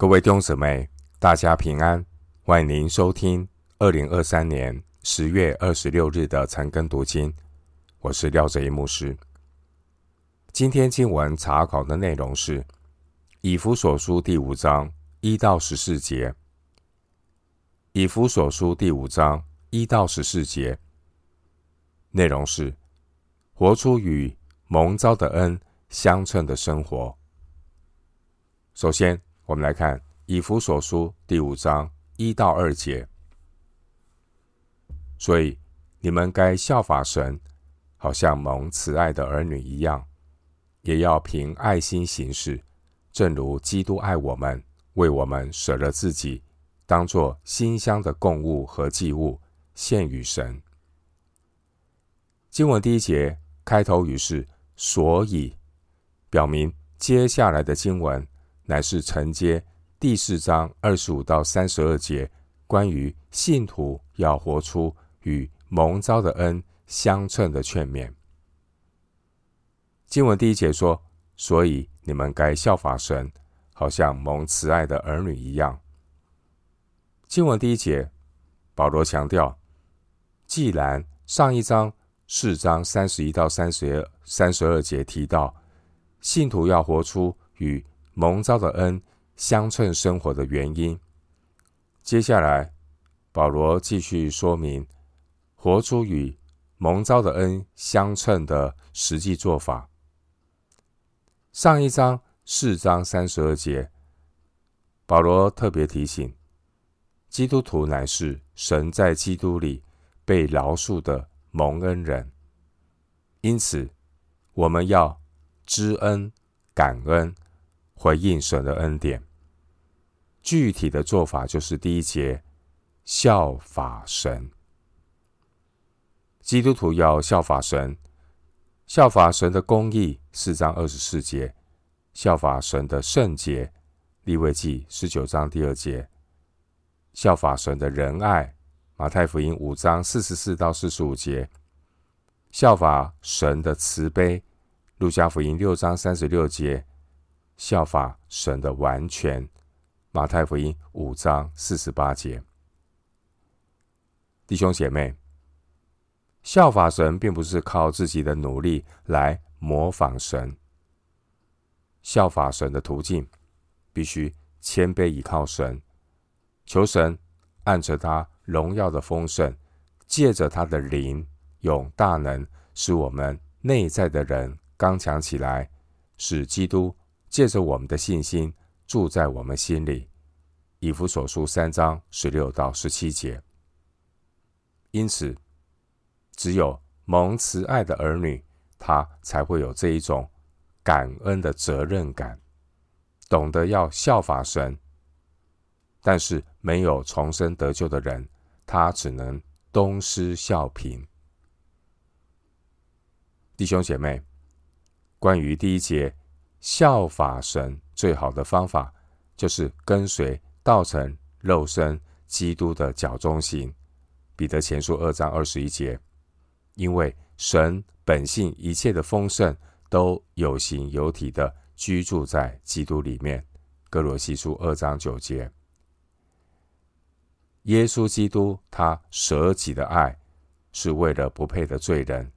各位弟兄姊妹，大家平安，欢迎您收听2023年10月26日的晨更读经，我是廖哲一牧师。今天经文查考的内容是以弗所书第5章1到14节。以弗所书第5章1到14节内容是活出与蒙召的恩相称的生活。首先我们来看以弗所书第5章1到2节。所以你们该效法神，好像蒙慈爱的儿女一样，也要凭爱心行事，正如基督爱我们，为我们舍了自己，当作馨香的供物和祭物献与神。经文第一节开头语是所以，表明接下来的经文乃是承接第4章25到32节关于信徒要活出与蒙召的恩相称的劝勉。经文第一节说，所以你们该效法神，好像蒙慈爱的儿女一样。经文第一节，保罗强调，既然上一章4章31到32节提到信徒要活出与蒙召的恩相称生活的原因，接下来保罗继续说明活出与蒙召的恩相称的实际做法。上一章4章32节，保罗特别提醒基督徒乃是神在基督里被饶恕的蒙恩人，因此我们要知恩感恩，回应神的恩典。具体的做法就是第一节，效法神。基督徒要效法神，效法神的公义4章24节，效法神的圣洁利未记19章第2节，效法神的仁爱马太福音5章44到45节，效法神的慈悲路加福音6章36节，效法神的完全马太福音5章48节。弟兄姐妹，效法神并不是靠自己的努力来模仿神，效法神的途径必须谦卑倚靠神，求神按着他荣耀的丰盛，借着他的灵用大能使我们内在的人刚强起来，使基督借着我们的信心住在我们心里。以弗所书3章16到17节。因此只有蒙慈爱的儿女，他才会有这一种感恩的责任感，懂得要效法神。但是没有重生得救的人，他只能东施效颦。弟兄姐妹，关于第一节效法神最好的方法，就是跟随道成肉身基督的脚中行。彼得前书2章21节，因为神本性一切的丰盛都有形有体的居住在基督里面。哥罗西书2章9节，耶稣基督他舍己的爱是为了不配的罪人，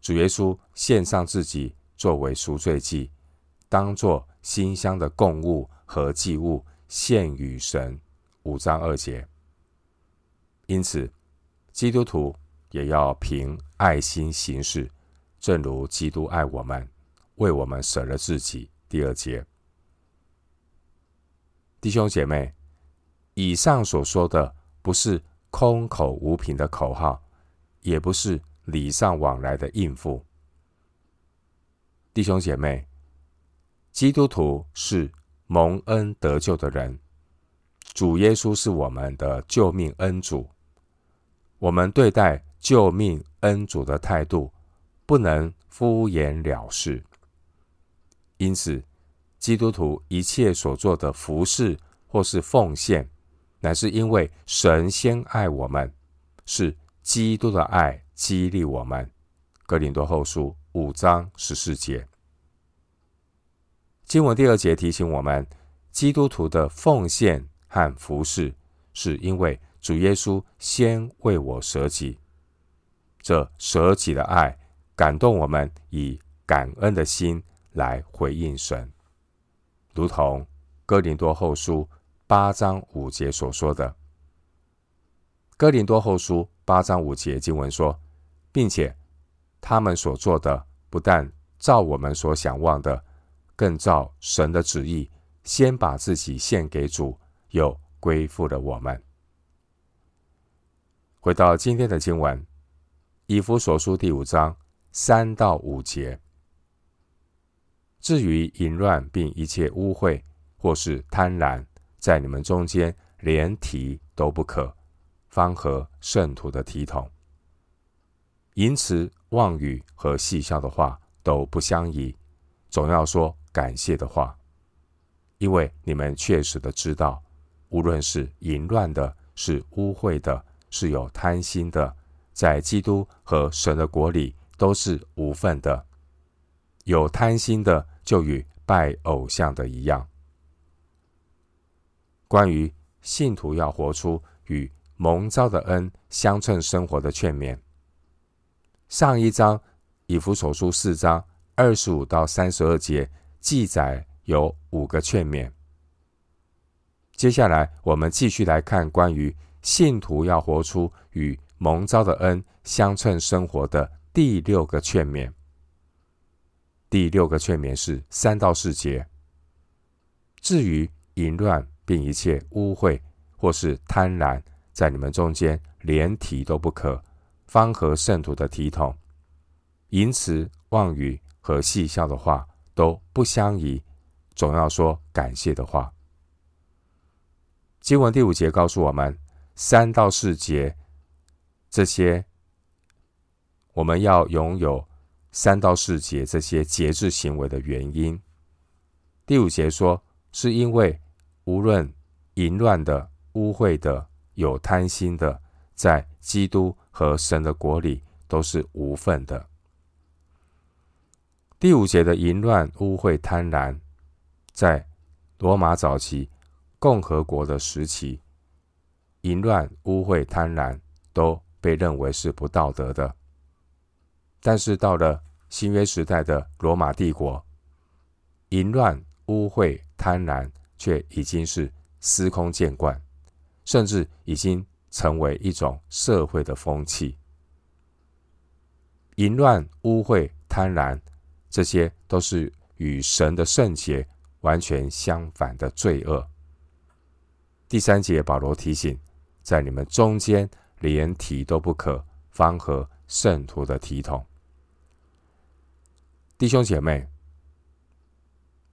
主耶稣献上自己作为赎罪祭，当作馨香的供物和祭物献与神。5章2节。因此基督徒也要凭爱心行事，正如基督爱我们，为我们舍了自己。第2节。弟兄姐妹，以上所说的不是空口无凭的口号，也不是礼尚往来的应付。弟兄姐妹，基督徒是蒙恩得救的人，主耶稣是我们的救命恩主。我们对待救命恩主的态度，不能敷衍了事。因此，基督徒一切所做的服事或是奉献，乃是因为神先爱我们，是基督的爱激励我们。哥林多后书5章14节。经文第2节提醒我们，基督徒的奉献和服事，是因为主耶稣先为我舍己。这舍己的爱感动我们以感恩的心来回应神，如同哥林多后书8章5节所说的。哥林多后书8章5节经文说，并且他们所做的不但照我们所想望的，更照神的旨意，先把自己献给主，又归附了我们。回到今天的经文，以弗所书第5章3到5节。至于淫乱并一切污秽或是贪婪，在你们中间连提都不可，方合圣徒的体统。淫词妄语和戏笑的话都不相宜，总要说感谢的话，因为你们确实的知道，无论是淫乱的，是污秽的，是有贪心的，在基督和神的国里都是无份的。有贪心的，就与拜偶像的一样。关于信徒要活出与蒙召的恩相称生活的劝勉，上一章以弗所书4章25到32节记载有5个劝勉。接下来我们继续来看关于信徒要活出与蒙召的恩相称生活的第6个劝勉。第6个劝勉是3到4节。至于淫乱并一切污秽或是贪婪，在你们中间连提都不可，方合圣徒的体统。淫词妄语和戏笑的话都不相宜，总要说感谢的话。经文第5节告诉我们，3到4节这些我们要拥有3到4节这些节制行为的原因。第5节说，是因为无论淫乱的、污秽的、有贪心的，在基督和神的国里都是无份的。第5节的淫乱、污秽、贪婪，在罗马早期共和国的时期，淫乱、污秽、贪婪都被认为是不道德的。但是到了新约时代的罗马帝国，淫乱、污秽、贪婪却已经是司空见惯，甚至已经成为一种社会的风气。淫乱、污秽、贪婪，这些都是与神的圣洁完全相反的罪恶。第3节保罗提醒，在你们中间连提都不可，方合圣徒的体统。弟兄姐妹，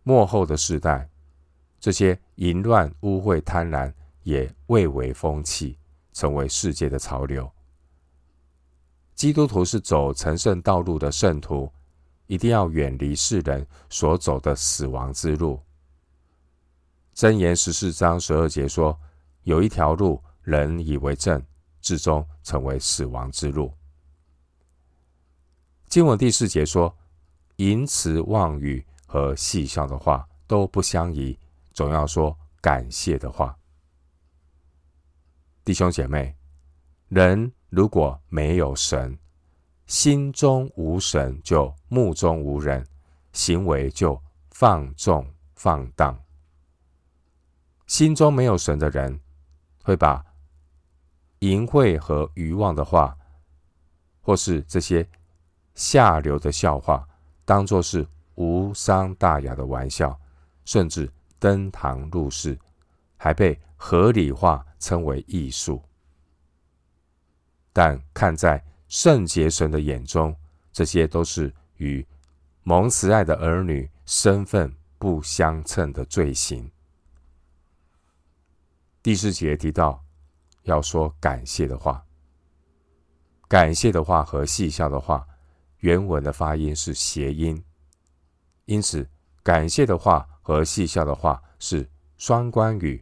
末后的世代，这些淫乱、污秽、贪婪也蔚为风气，成为世界的潮流。基督徒是走成圣道路的圣徒，一定要远离世人所走的死亡之路。箴言14章12节说，有一条路，人以为正，至终成为死亡之路。经文第4节说，淫词妄语和戏笑的话都不相宜，总要说感谢的话。弟兄姐妹，人如果没有神，心中无神，就目中无人，行为就放纵放荡。心中没有神的人，会把淫秽和愚妄的话，或是这些下流的笑话，当作是无伤大雅的玩笑，甚至登堂入室，还被合理化称为艺术。但看在圣洁神的眼中，这些都是与蒙慈爱的儿女身份不相称的罪行。第4节提到要说感谢的话，感谢的话和戏笑的话原文的发音是谐音，因此感谢的话和戏笑的话是双关语，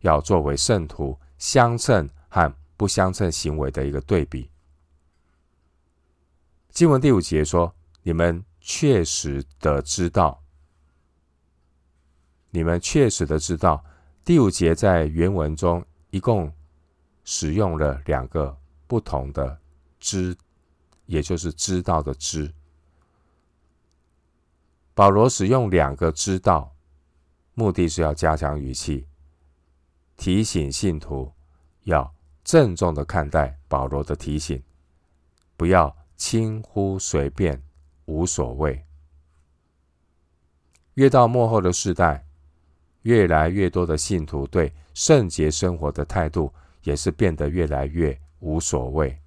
要作为圣徒相称和不相称行为的一个对比。经文第5节说，你们确实的知道，你们确实的知道，第五节在原文中一共使用了两个不同的知，也就是知道的知。保罗使用两个知道，目的是要加强语气，提醒信徒要郑重的看待保罗的提醒，不要轻忽随便，无所谓。越到末后的世代，越来越多的信徒对圣洁生活的态度也是变得越来越无所谓。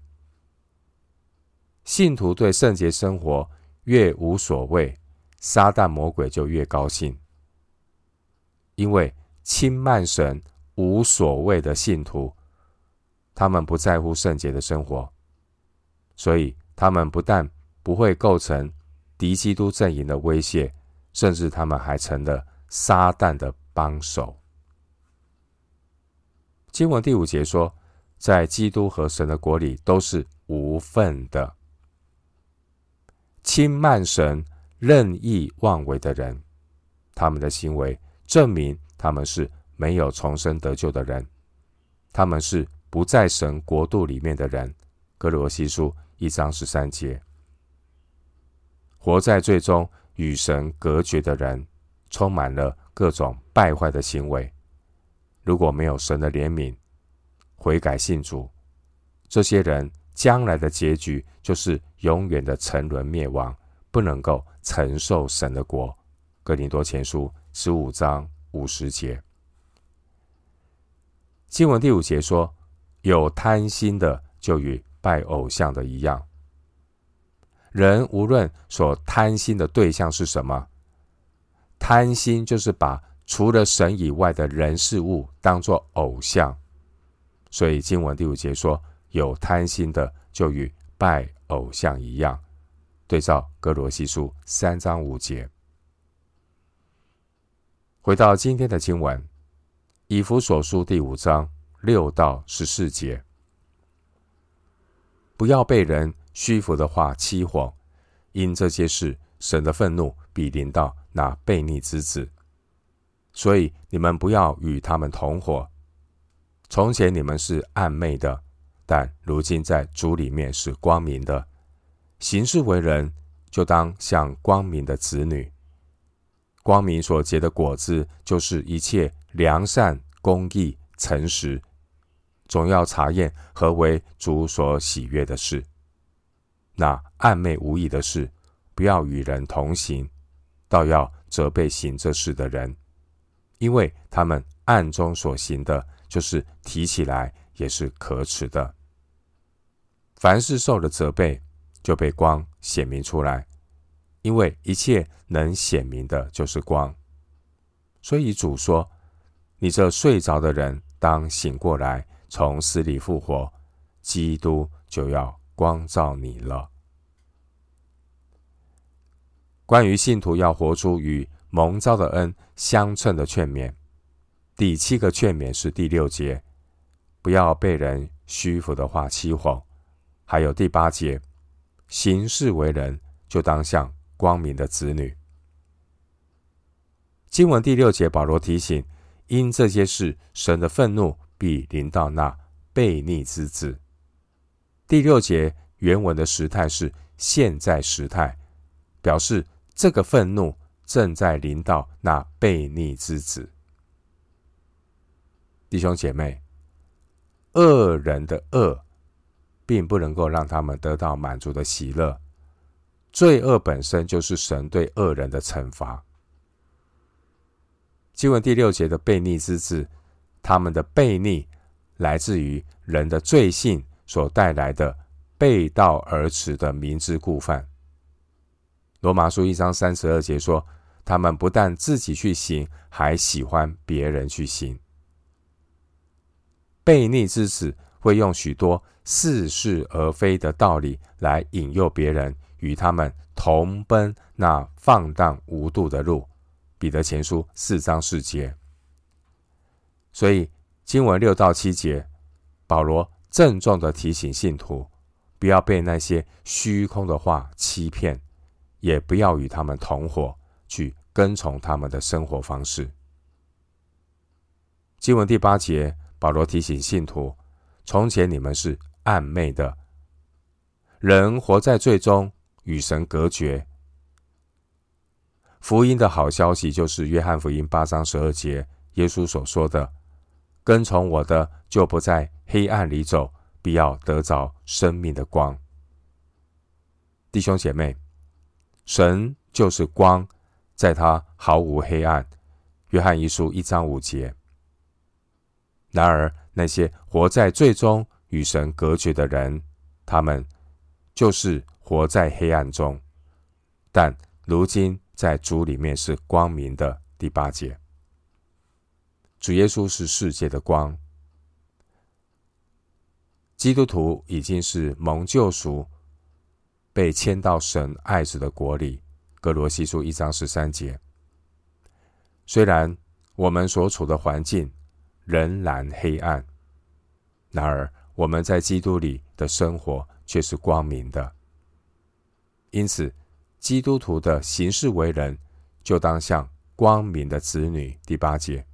信徒对圣洁生活越无所谓，撒旦魔鬼就越高兴，因为轻慢神无所谓的信徒，他们不在乎圣洁的生活，所以他们不但不会构成敌基督阵营的威胁，甚至他们还成了撒旦的帮手。经文第五节说，在基督和神的国里都是无份的。轻慢神、任意妄为的人，他们的行为证明他们是没有重生得救的人，他们是不在神国度里面的人。哥罗西书1章13节，活在最终与神隔绝的人，充满了各种败坏的行为。如果没有神的怜悯，悔改信主，这些人将来的结局就是永远的沉沦灭亡，不能够承受神的国。哥林多前书15章50节。经文第五节说，有贪心的就与拜偶像的一样。人无论所贪心的对象是什么，贪心就是把除了神以外的人事物当作偶像。所以经文第五节说，有贪心的就与拜偶像一样，对照哥罗西书3章5节。回到今天的经文，以弗所书5章6到14节，不要被人虚浮的话欺哄，因这些事，神的愤怒必临到那悖逆之子，所以你们不要与他们同伙。从前你们是暗昧的，但如今在主里面是光明的。行事为人，就当像光明的子女。光明所结的果子，就是一切良善、公义、诚实。总要查验何为主所喜悦的事。那暗昧无益的事，不要与人同行，倒要责备行这事的人，因为他们暗中所行的，就是提起来也是可耻的。凡是受了责备，就被光显明出来，因为一切能显明的就是光。所以主说，你这睡着的人，当醒过来，从死里复活，基督就要光照你了。关于信徒要活出与蒙召的恩相称的劝勉，第7个劝勉是第6节，不要被人虚浮的话欺哄，还有第8节，行事为人，就当像光明的子女。经文第6节，保罗提醒，因这些事，神的愤怒必临到那悖逆之子。第6节原文的时态是现在时态，表示这个愤怒正在临到那悖逆之子。弟兄姐妹，恶人的恶并不能够让他们得到满足的喜乐，罪恶本身就是神对恶人的惩罚。经文第6节的悖逆之子，他们的悖逆来自于人的罪性所带来的背道而驰的明知故犯。罗马书1章32节说，他们不但自己去行，还喜欢别人去行。悖逆之子会用许多似是而非的道理来引诱别人与他们同奔那放荡无度的路。彼得前书4章4节。所以经文6到7节，保罗郑重地提醒信徒，不要被那些虚空的话欺骗，也不要与他们同伙，去跟从他们的生活方式。经文第8节，保罗提醒信徒，从前你们是暗昧的，人活在罪中，与神隔绝。福音的好消息就是约翰福音8章12节，耶稣所说的，跟从我的就不在黑暗里走，必要得着生命的光。弟兄姐妹，神就是光，在他毫无黑暗。约翰一书1章5节。然而那些活在罪中与神隔绝的人，他们就是活在黑暗中，但如今在主里面是光明的。第8节，主耶稣是世界的光。基督徒已经是蒙救赎，被迁到神爱子的国里。哥罗西书1章13节。虽然我们所处的环境仍然黑暗，然而我们在基督里的生活却是光明的。因此基督徒的行事为人就当像光明的子女。第8节，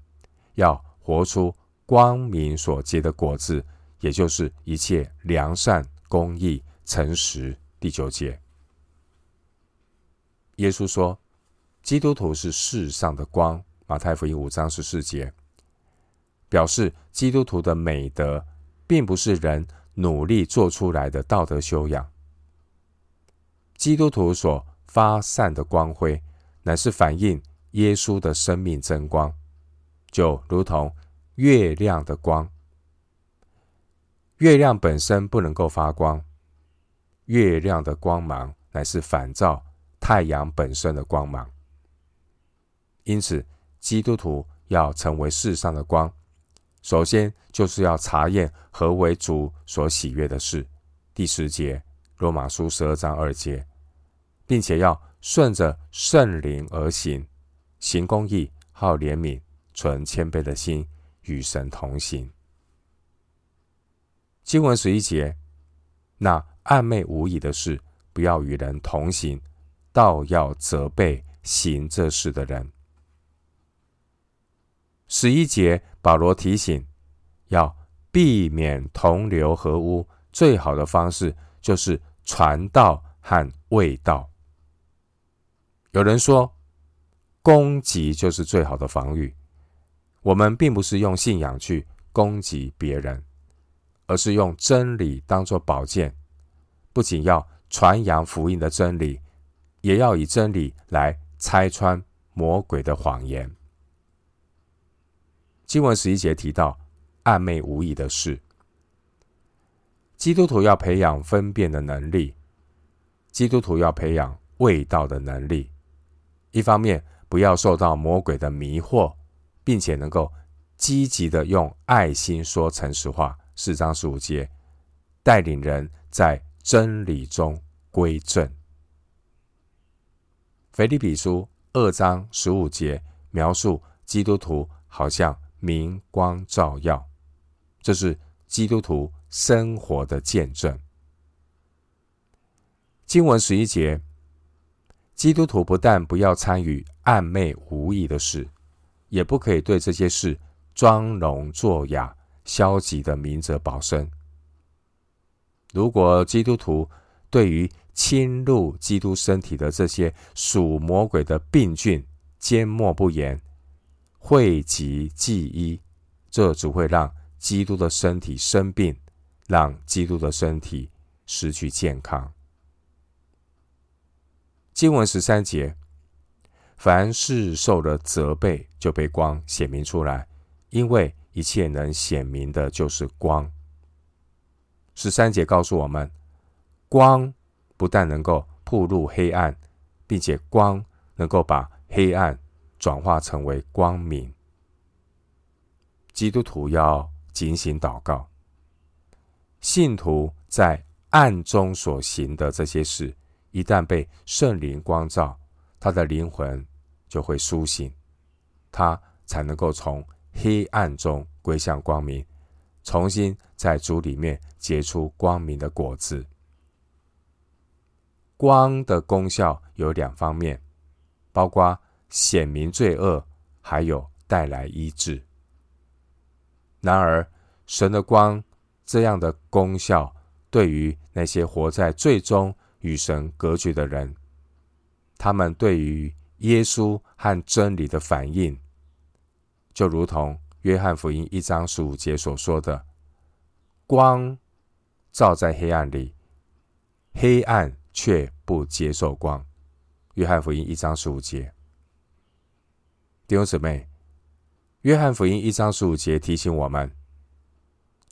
要活出光明所结的果子，也就是一切良善、公义、诚实。第9节，耶稣说基督徒是世上的光，马太福音5章14节，表示基督徒的美德并不是人努力做出来的道德修养。基督徒所发散的光辉乃是反映耶稣的生命真光，就如同月亮的光。月亮本身不能够发光，月亮的光芒乃是反照太阳本身的光芒。因此基督徒要成为世上的光，首先就是要查验何为主所喜悦的事。第10节，罗马书12章2节，并且要顺着圣灵而行，行公义，好怜悯，存谦卑的心，与神同行。经文11节，那暗昧无益的事，不要与人同行，倒要责备行这事的人。11节，保罗提醒要避免同流合污，最好的方式就是传道和卫道。有人说，攻击就是最好的防御。我们并不是用信仰去攻击别人，而是用真理当作宝剑，不仅要传扬福音的真理，也要以真理来拆穿魔鬼的谎言。经文11节提到暗昧无益的事，基督徒要培养分辨的能力，基督徒要培养卫道的能力。一方面不要受到魔鬼的迷惑，并且能够积极的用爱心说诚实话，4章15节，带领人在真理中归正。腓立比书2章15节描述基督徒好像明光照耀，这是基督徒生活的见证。经文11节，基督徒不但不要参与暗昧无益的事，也不可以对这些事装聋作哑，消极的明哲保身。如果基督徒对于侵入基督身体的这些属魔鬼的病菌缄默不言，讳疾忌医，这只会让基督的身体生病，让基督的身体失去健康。经文13节，凡事受了责备，就被光显明出来，因为一切能显明的就是光。13节告诉我们，光不但能够暴露黑暗，并且光能够把黑暗转化成为光明。基督徒要警醒祷告，信徒在暗中所行的这些事，一旦被圣灵光照，他的灵魂就会苏醒，他才能够从黑暗中归向光明，重新在主里面结出光明的果子。光的功效有2方面，包括显明罪恶，还有带来医治。然而，神的光这样的功效，对于那些活在最终与神隔绝的人，他们对于耶稣和真理的反应，就如同约翰福音1章15节所说的，光照在黑暗里，黑暗却不接受光。约翰福音1章15节。弟兄姊妹，约翰福音1章15节提醒我们，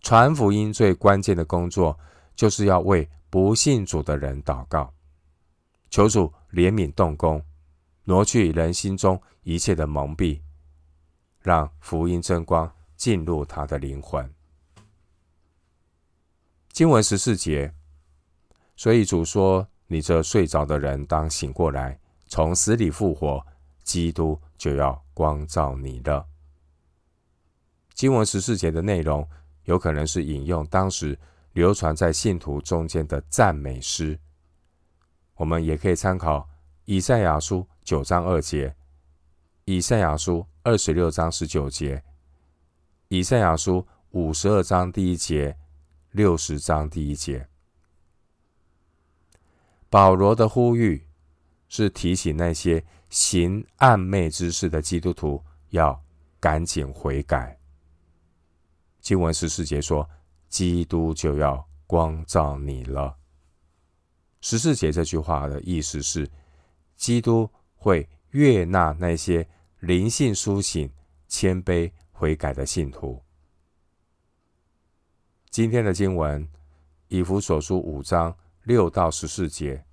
传福音最关键的工作就是要为不信主的人祷告，求主怜悯动工，挪去人心中一切的蒙蔽，让福音真光进入他的灵魂。经文14节，所以主说，你这睡着的人当醒过来，从死里复活，基督就要光照你了。经文14节的内容有可能是引用当时流传在信徒中间的赞美诗，我们也可以参考以赛亚书9章2节、以赛亚书26章19节、以赛亚书52章1节、60章1节。保罗的呼吁是提醒那些行暗昧之事的基督徒要赶紧悔改。经文14节说，基督就要光照你了。14节这句话的意思是，基督会悦纳那些灵性苏醒、谦卑悔改的信徒。今天的经文，以弗所书5章6到14节，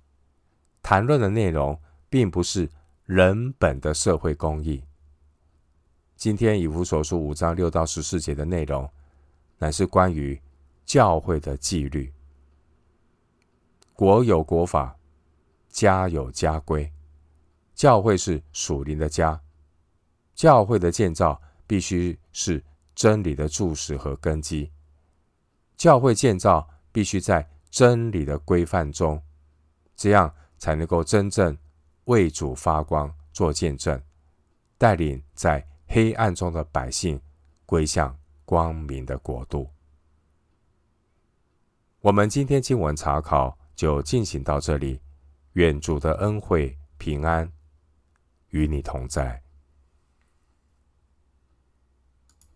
谈论的内容并不是人本的社会公义。今天以弗所书5章6到14节的内容，乃是关于教会的纪律。国有国法，家有家规，教会是属灵的家。教会的建造必须是真理的柱石和根基，教会建造必须在真理的规范中，这样才能够真正为主发光，做见证，带领在黑暗中的百姓归向光明的国度。我们今天经文查考就进行到这里，愿主的恩惠平安与你同在。